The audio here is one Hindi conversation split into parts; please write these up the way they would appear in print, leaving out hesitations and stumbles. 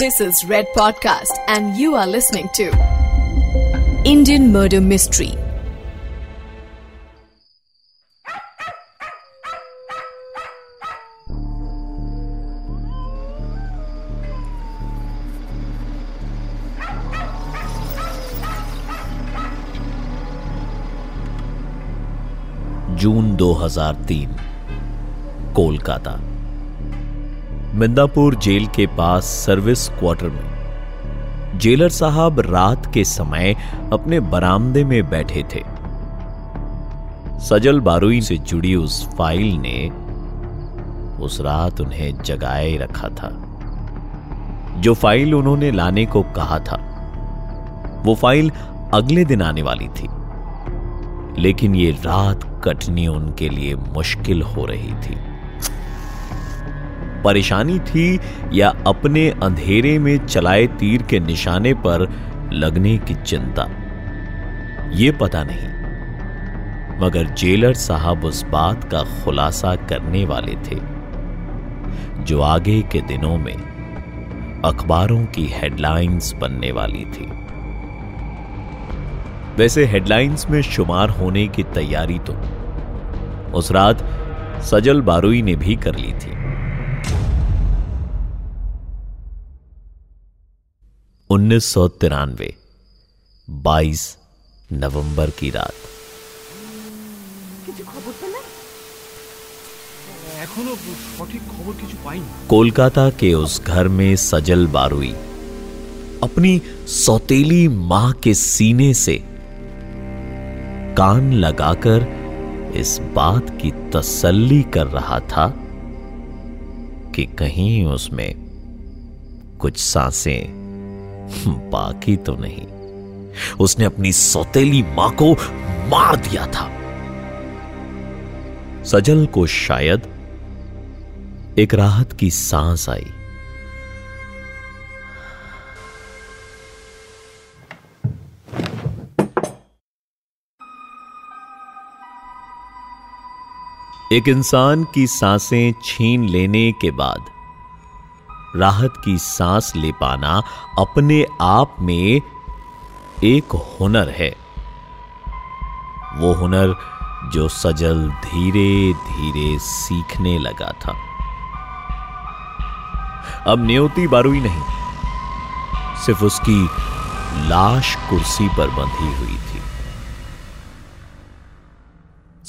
This is Red Podcast and you are listening to Indian Murder Mystery. जून 2003, कोलकाता। मिंदापुर जेल के पास सर्विस क्वार्टर में जेलर साहब रात के समय अपने बरामदे में बैठे थे। सजल बारुई से जुड़ी उस फाइल ने उस रात उन्हें जगाए रखा था। जो फाइल उन्होंने लाने को कहा था वो फाइल अगले दिन आने वाली थी, लेकिन ये रात कटनी उनके लिए मुश्किल हो रही थी। परेशानी थी या अपने अंधेरे में चलाए तीर के निशाने पर लगने की चिंता, ये पता नहीं, मगर जेलर साहब उस बात का खुलासा करने वाले थे जो आगे के दिनों में अखबारों की हेडलाइंस बनने वाली थी। वैसे हेडलाइंस में शुमार होने की तैयारी तो उस रात सजल बारुई ने भी कर ली थी। 1993, 22 नवंबर की रात। कोलकाता के उस घर में सजल बारुई अपनी सौतेली मां के सीने से कान लगाकर इस बात की तसल्ली कर रहा था कि कहीं उसमें कुछ सांसें बाकी तो नहीं। उसने अपनी सौतेली मां को मार दिया था। सजल को शायद एक राहत की सांस आई। एक इंसान की सांसें छीन लेने के बाद राहत की सांस ले पाना अपने आप में एक हुनर है। वो हुनर जो सजल धीरे धीरे सीखने लगा था। अब नियोति बारुई नहीं, सिर्फ उसकी लाश कुर्सी पर बंधी हुई थी।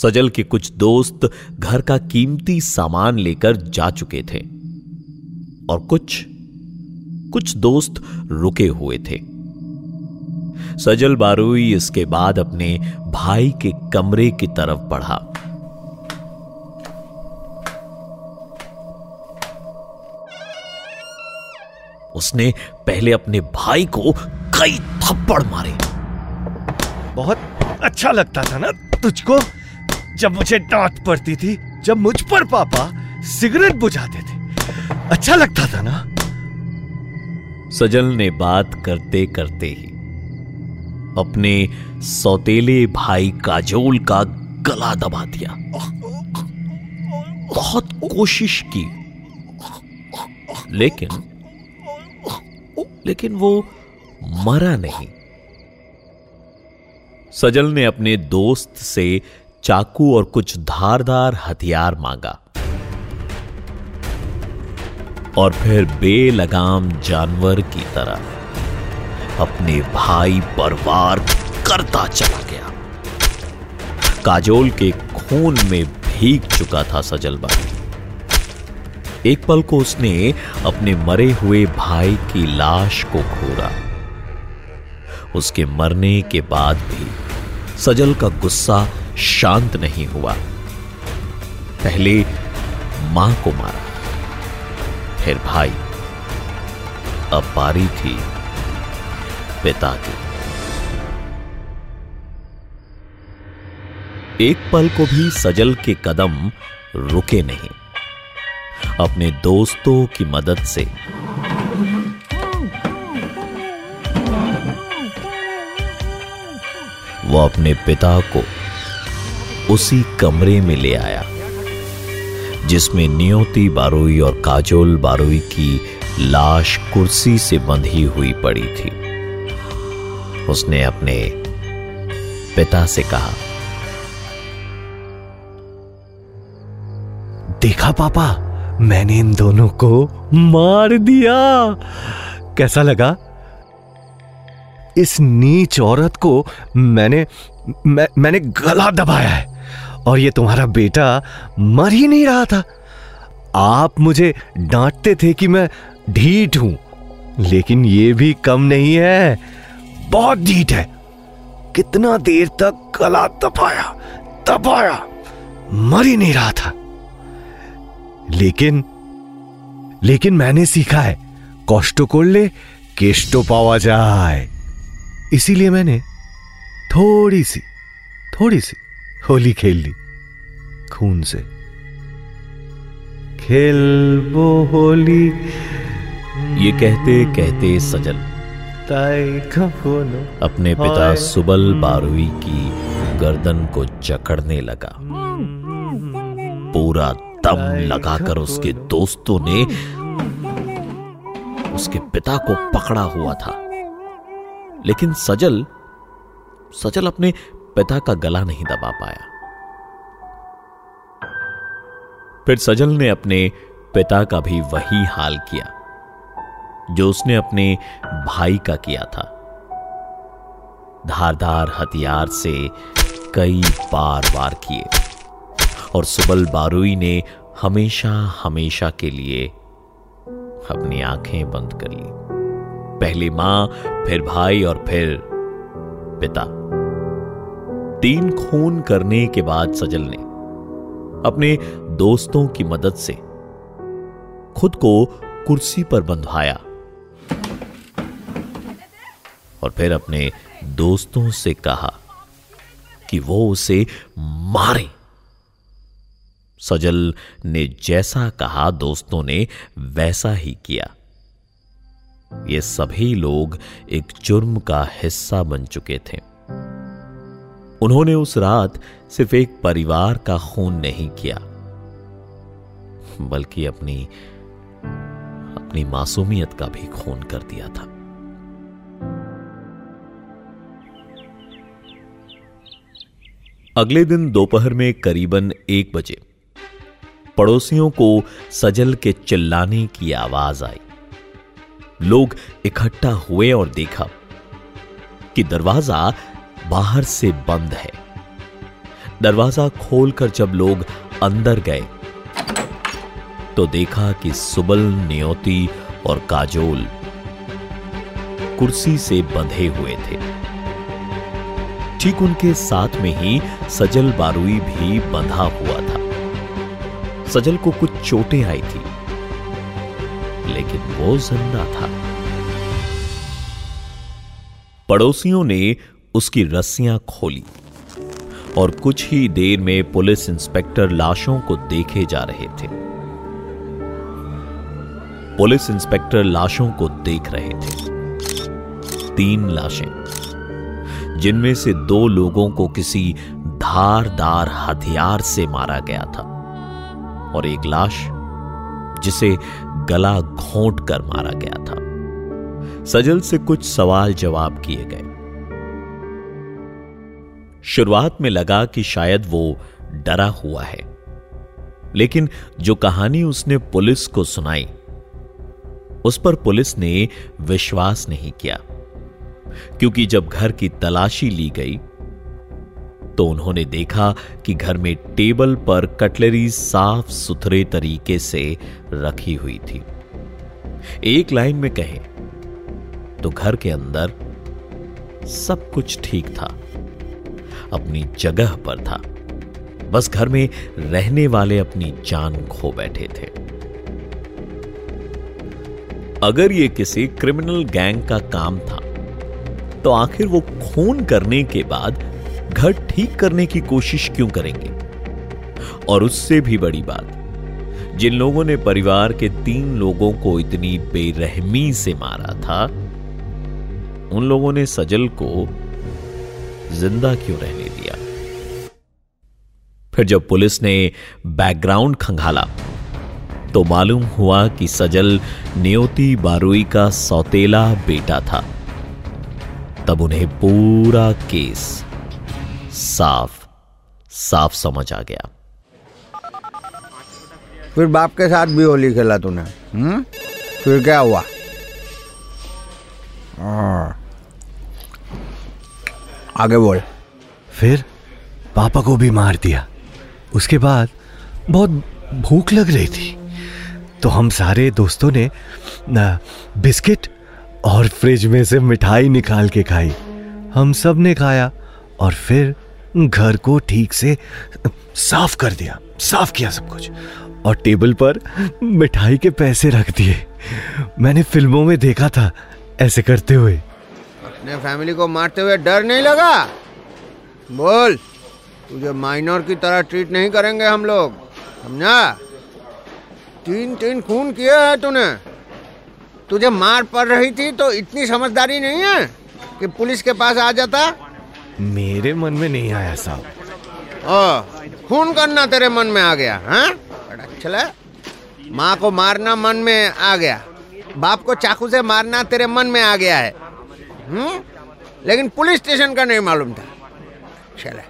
सजल के कुछ दोस्त घर का कीमती सामान लेकर जा चुके थे और कुछ दोस्त रुके हुए थे। सजल बारुई इसके बाद अपने भाई के कमरे की तरफ बढ़ा। उसने पहले अपने भाई को कई थप्पड़ मारे। बहुत अच्छा लगता था ना तुझको जब मुझे डांट पड़ती थी, जब मुझ पर पापा सिगरेट बुझाते थे, अच्छा लगता था ना। सजल ने बात करते करते ही अपने सौतेले भाई काजोल का गला दबा दिया। बहुत कोशिश की, लेकिन वो मरा नहीं। सजल ने अपने दोस्त से चाकू और कुछ धारदार हथियार मांगा और फिर बेलगाम जानवर की तरह अपने भाई पर वार करता चला गया। काजोल के खून में भीग चुका था सजल बारुई। एक पल को उसने अपने मरे हुए भाई की लाश को घूरा। उसके मरने के बाद भी सजल का गुस्सा शांत नहीं हुआ। पहले मां को मारा, फिर भाई, अब बारी थी पिता की। एक पल को भी सजल के कदम रुके नहीं। अपने दोस्तों की मदद से वो अपने पिता को उसी कमरे में ले आया जिसमें नियोति बारुई और काजोल बारुई की लाश कुर्सी से बंधी हुई पड़ी थी। उसने अपने पिता से कहा, देखा पापा, मैंने इन दोनों को मार दिया। कैसा लगा? इस नीच औरत को मैंने गला दबाया है और ये तुम्हारा बेटा मर ही नहीं रहा था। आप मुझे डांटते थे कि मैं ढीठ हूं, लेकिन ये भी कम नहीं है, बहुत ढीठ है। कितना देर तक गला दबाया, मर ही नहीं रहा था। लेकिन मैंने सीखा है, कष्ट करले केष्ट पावा जाए। इसीलिए मैंने थोड़ी सी होली खेल ली खून से। खेलबो होली। ये कहते कहते सजल अपने पिता सुबल बारुई की गर्दन को जकड़ने लगा। पूरा दम लगाकर उसके दोस्तों ने उसके पिता को पकड़ा हुआ था, लेकिन सजल अपने पिता का गला नहीं दबा पाया। फिर सजल ने अपने पिता का भी वही हाल किया जो उसने अपने भाई का किया था। धारदार हथियार से कई बार वार किए और सुबल बारुई ने हमेशा के लिए अपनी आंखें बंद कर ली। पहले मां, फिर भाई और फिर पिता। 3 खून करने के बाद सजल ने अपने दोस्तों की मदद से खुद को कुर्सी पर बंधवाया और फिर अपने दोस्तों से कहा कि वो उसे मारे। सजल ने जैसा कहा, दोस्तों ने वैसा ही किया। ये सभी लोग एक जुर्म का हिस्सा बन चुके थे। उन्होंने उस रात सिर्फ एक परिवार का खून नहीं किया, बल्कि अपनी मासूमियत का भी खून कर दिया था। अगले दिन दोपहर में करीबन 1 बजे पड़ोसियों को सजल के चिल्लाने की आवाज आई। लोग इकट्ठा हुए और देखा कि दरवाजा बाहर से बंद है। दरवाजा खोलकर जब लोग अंदर गए तो देखा कि सुबल, नियोति और काजोल कुर्सी से बंधे हुए थे। ठीक उनके साथ में ही सजल बारुई भी बंधा हुआ था। सजल को कुछ चोटें आई थी, लेकिन वो जिंदा था। पड़ोसियों ने उसकी रस्सियां खोली और कुछ ही देर में पुलिस इंस्पेक्टर लाशों को देखे जा रहे थे। पुलिस इंस्पेक्टर लाशों को देख रहे थे। 3 लाशें, जिनमें से 2 लोगों को किसी धारदार हथियार से मारा गया था और एक लाश जिसे गला घोंट कर मारा गया था। सजल से कुछ सवाल जवाब किए गए। शुरुआत में लगा कि शायद वो डरा हुआ है, लेकिन जो कहानी उसने पुलिस को सुनाई उस पर पुलिस ने विश्वास नहीं किया, क्योंकि जब घर की तलाशी ली गई तो उन्होंने देखा कि घर में टेबल पर कटलरी साफ सुथरे तरीके से रखी हुई थी। एक लाइन में कहें तो घर के अंदर सब कुछ ठीक था, अपनी जगह पर था। बस घर में रहने वाले अपनी जान खो बैठे थे। अगर ये किसी क्रिमिनल गैंग का काम था तो आखिर वो खून करने के बाद घर ठीक करने की कोशिश क्यों करेंगे? और उससे भी बड़ी बात, जिन लोगों ने परिवार के 3 लोगों को इतनी बेरहमी से मारा था, उन लोगों ने सजल को जिंदा क्यों रहने दिया? फिर जब पुलिस ने बैकग्राउंड खंगाला तो मालूम हुआ कि सजल नियोति बारुई का सौतेला बेटा था। तब उन्हें पूरा केस साफ साफ समझ आ गया। फिर बाप के साथ भी होली खेला तूने, फिर क्या हुआ? आगे बोल। फिर पापा को भी मार दिया। उसके बाद बहुत भूख लग रही थी तो हम सारे दोस्तों ने बिस्किट और फ्रिज में से मिठाई निकाल के खाई। हम सब ने खाया और फिर घर को ठीक से साफ कर दिया, साफ किया सब कुछ और टेबल पर मिठाई के पैसे रख दिए। मैंने फिल्मों में देखा था ऐसे करते हुए। अपने फैमिली को मारते हुए डर नहीं लगा? बोल, तुझे माइनर की तरह ट्रीट नहीं करेंगे हम लोग, समझा? 3 खून किए हैं तूने। तुझे मार पड़ रही थी तो इतनी समझदारी नहीं है कि पुलिस के पास आ जाता? मेरे मन में नहीं आया साहब। खून करना तेरे मन में आ गया? हाँ, चला। माँ को मारना मन में आ गया, बाप को चाकू से मारना तेरे मन में आ गया है, लेकिन पुलिस स्टेशन का नहीं मालूम था। चला,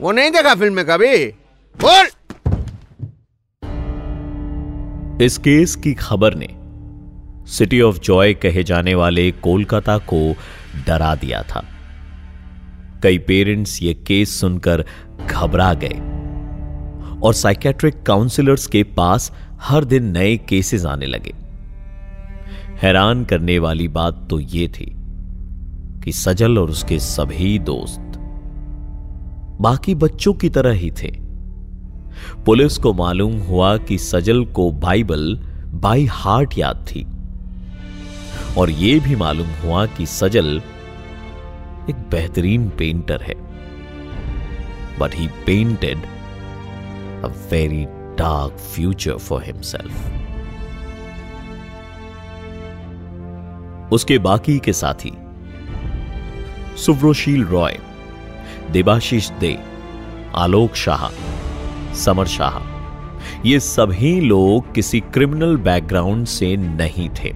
वो नहीं देखा फिल्म में कभी? बोल। इस केस की खबर ने सिटी ऑफ जॉय कहे जाने वाले कोलकाता को डरा दिया था। कई पेरेंट्स ये केस सुनकर घबरा गए और साइकेट्रिक काउंसलर्स के पास हर दिन नए केसेस आने लगे। हैरान करने वाली बात तो ये थी कि सजल और उसके सभी दोस्त बाकी बच्चों की तरह ही थे। पुलिस को मालूम हुआ कि सजल को बाइबल बाई हार्ट याद थी और यह भी मालूम हुआ कि सजल एक बेहतरीन पेंटर है। But he painted a very dark future for himself. उसके बाकी के साथी सुव्रोशील रॉय, देवाशीष दे, आलोक शाह, समर शाह, ये सभी लोग किसी क्रिमिनल बैकग्राउंड से नहीं थे।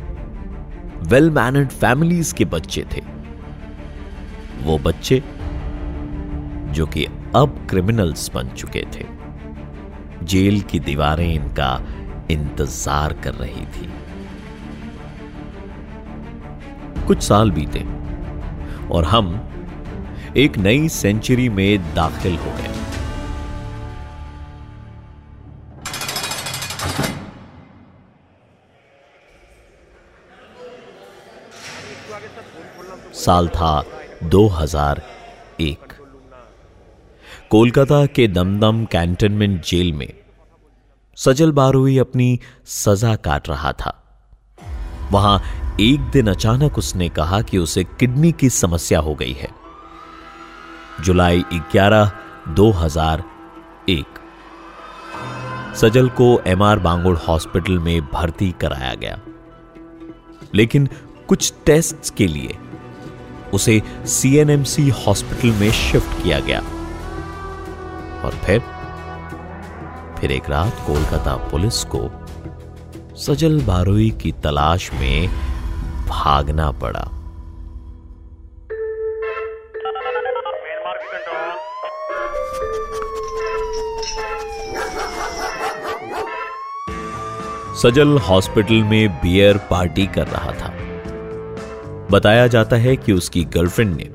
वेल मैनर्ड फैमिलीज के बच्चे थे। वो बच्चे जो कि अब क्रिमिनल्स बन चुके थे। जेल की दीवारें इनका इंतजार कर रही थी। कुछ साल बीते और हम एक नई सेंचुरी में दाखिल हो गए। साल था 2001। कोलकाता के दमदम कैंटनमेंट जेल में सजल बारुई अपनी सजा काट रहा था। वहां एक दिन अचानक उसने कहा कि उसे किडनी की समस्या हो गई है। जुलाई 11, 2001 सजल को एमआर बांगुर हॉस्पिटल में भर्ती कराया गया, लेकिन कुछ टेस्ट्स के लिए उसे सीएनएमसी हॉस्पिटल में शिफ्ट किया गया। और फिर एक रात कोलकाता पुलिस को सजल बारुई की तलाश में भागना पड़ा। सजल हॉस्पिटल में बियर पार्टी कर रहा था। बताया जाता है कि उसकी गर्लफ्रेंड ने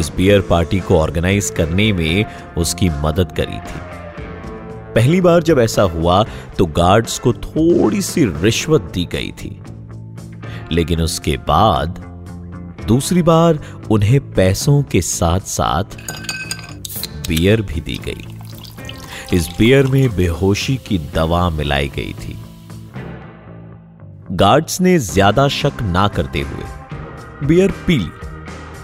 इस बियर पार्टी को ऑर्गेनाइज करने में उसकी मदद करी थी। पहली बार जब ऐसा हुआ तो गार्ड्स को थोड़ी सी रिश्वत दी गई थी, लेकिन उसके बाद दूसरी बार उन्हें पैसों के साथ साथ बियर भी दी गई। इस बियर में बेहोशी की दवा मिलाई गई थी। गार्ड्स ने ज्यादा शक ना करते हुए बियर पी ली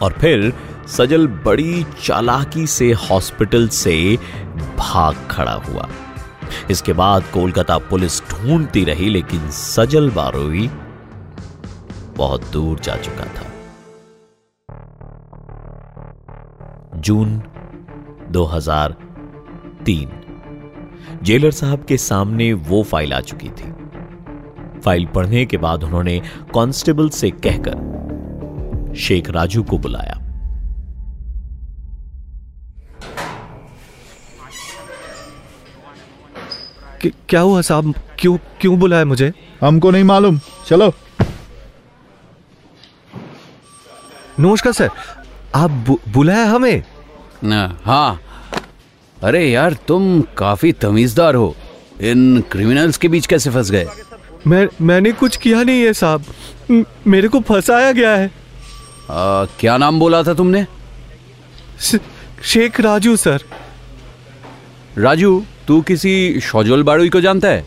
और फिर सजल बड़ी चालाकी से हॉस्पिटल से भाग खड़ा हुआ। इसके बाद कोलकाता पुलिस ढूंढती रही, लेकिन सजल बारुई बहुत दूर जा चुका था। जून 2001 3। जेलर साहब के सामने वो फाइल आ चुकी थी। फाइल पढ़ने के बाद उन्होंने कांस्टेबल से कहकर शेख राजू को बुलाया। क्या हुआ साहब? क्यों बुलाया मुझे? हमको नहीं मालूम, चलो। नमस्कार सर, आप बुलाया हमें? हाँ, अरे यार तुम काफी तमीजदार हो, इन क्रिमिनल्स के बीच कैसे फंस गए? मैंने कुछ किया नहीं है साहब, मेरे को फंसाया गया है। क्या नाम बोला था तुमने? शेख राजू सर। राजू, तू किसी शोजल बारुई को जानता है?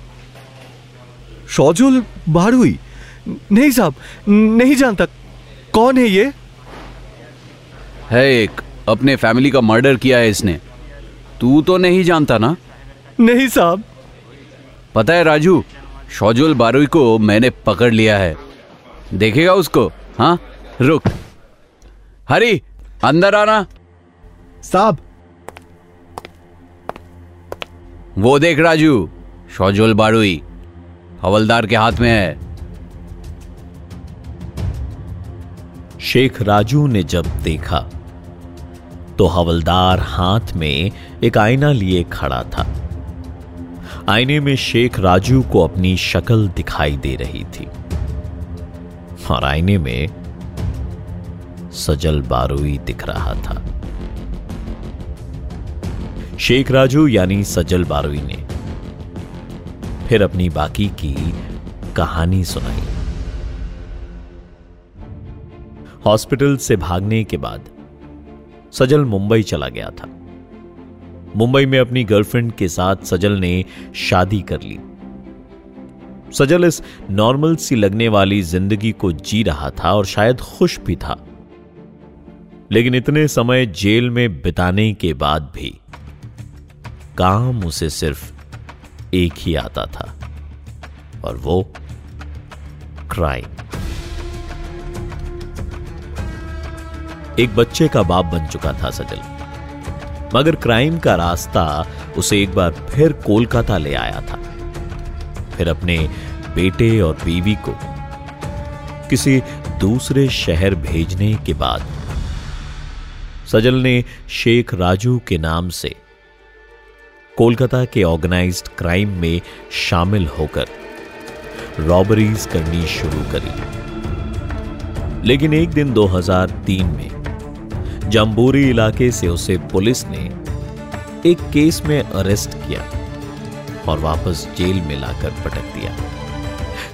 शोजल बारुई? नहीं साहब, नहीं जानता। कौन है ये? है एक, अपने फैमिली का मर्डर किया है इसने। तू तो नहीं जानता ना? नहीं साहब। पता है राजू, शोजल बारुई को मैंने पकड़ लिया है, देखेगा उसको। हाँ रुक, हरी अंदर आना। साहब वो देख राजू, शोजल बारुई हवलदार के हाथ में है। शेख राजू ने जब देखा तो हवलदार हाथ में एक आईना लिए खड़ा था। आईने में शेख राजू को अपनी शक्ल दिखाई दे रही थी और आईने में सजल बारुई दिख रहा था। शेख राजू यानी सजल बारुई ने फिर अपनी बाकी की कहानी सुनाई। हॉस्पिटल से भागने के बाद सजल मुंबई चला गया था। मुंबई में अपनी गर्लफ्रेंड के साथ सजल ने शादी कर ली। सजल इस नॉर्मल सी लगने वाली जिंदगी को जी रहा था और शायद खुश भी था, लेकिन इतने समय जेल में बिताने के बाद भी काम उसे सिर्फ एक ही आता था और वो क्राइम। एक बच्चे का बाप बन चुका था सजल, मगर क्राइम का रास्ता उसे एक बार फिर कोलकाता ले आया था। फिर अपने बेटे और बीवी को किसी दूसरे शहर भेजने के बाद सजल ने शेख राजू के नाम से कोलकाता के ऑर्गेनाइज्ड क्राइम में शामिल होकर रॉबरीज करनी शुरू करी। लेकिन एक दिन 2003 में जंबूरी इलाके से उसे पुलिस ने एक केस में अरेस्ट किया और वापस जेल में लाकर पटक दिया।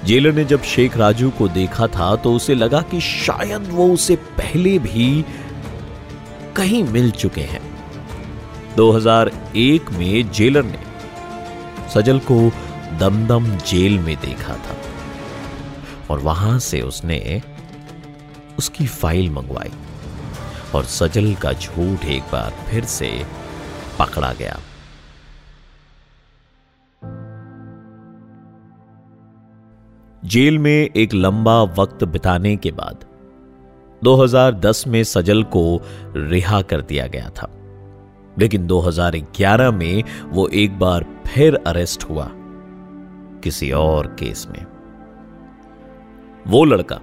जेलर ने जब शेख राजू को देखा था तो उसे लगा कि शायद वो उसे पहले भी कहीं मिल चुके हैं। 2001 में जेलर ने सजल को दमदम जेल में देखा था और वहां से उसने उसकी फाइल मंगवाई और सजल का झूठ एक बार फिर से पकड़ा गया। जेल में एक लंबा वक्त बिताने के बाद 2010 में सजल को रिहा कर दिया गया था, लेकिन 2011 में वो एक बार फिर अरेस्ट हुआ किसी और केस में। वो लड़का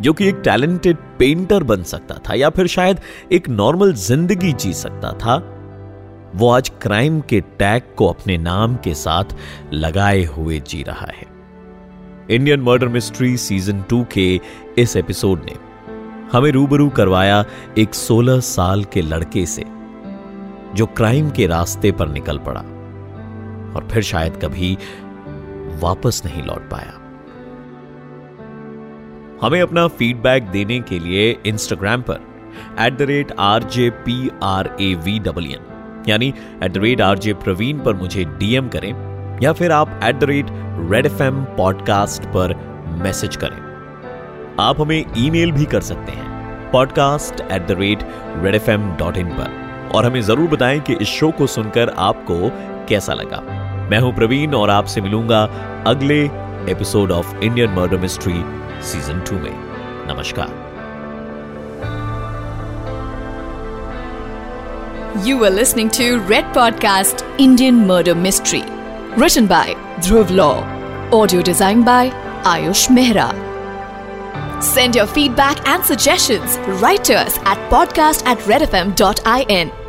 जो कि एक टैलेंटेड पेंटर बन सकता था या फिर शायद एक नॉर्मल जिंदगी जी सकता था, वो आज क्राइम के टैग को अपने नाम के साथ लगाए हुए जी रहा है। इंडियन मर्डर मिस्ट्री सीजन 2 के इस एपिसोड ने हमें रूबरू करवाया एक 16 साल के लड़के से जो क्राइम के रास्ते पर निकल पड़ा और फिर शायद कभी वापस नहीं लौट पाया। हमें अपना फीडबैक देने के लिए इंस्टाग्राम पर @RJPRAVWN यानी @RJ Praveen पर मुझे डीएम करें या फिर आप @RedFM Podcast पर मैसेज करें। आप हमें ईमेल भी कर सकते हैं podcast@redfm.in पर, और हमें जरूर बताएं कि इस शो को सुनकर आपको कैसा लगा। मैं हूं प्रवीण और आपसे मिलूंगा अगले episode of Indian murder mystery season 2 में। नमस्कार। You are listening to Red Podcast, Indian Murder Mystery. Written by Dhruv Law. Audio designed by Ayush Mehra. Send your feedback and suggestions. Write to us at podcast@redfm.in.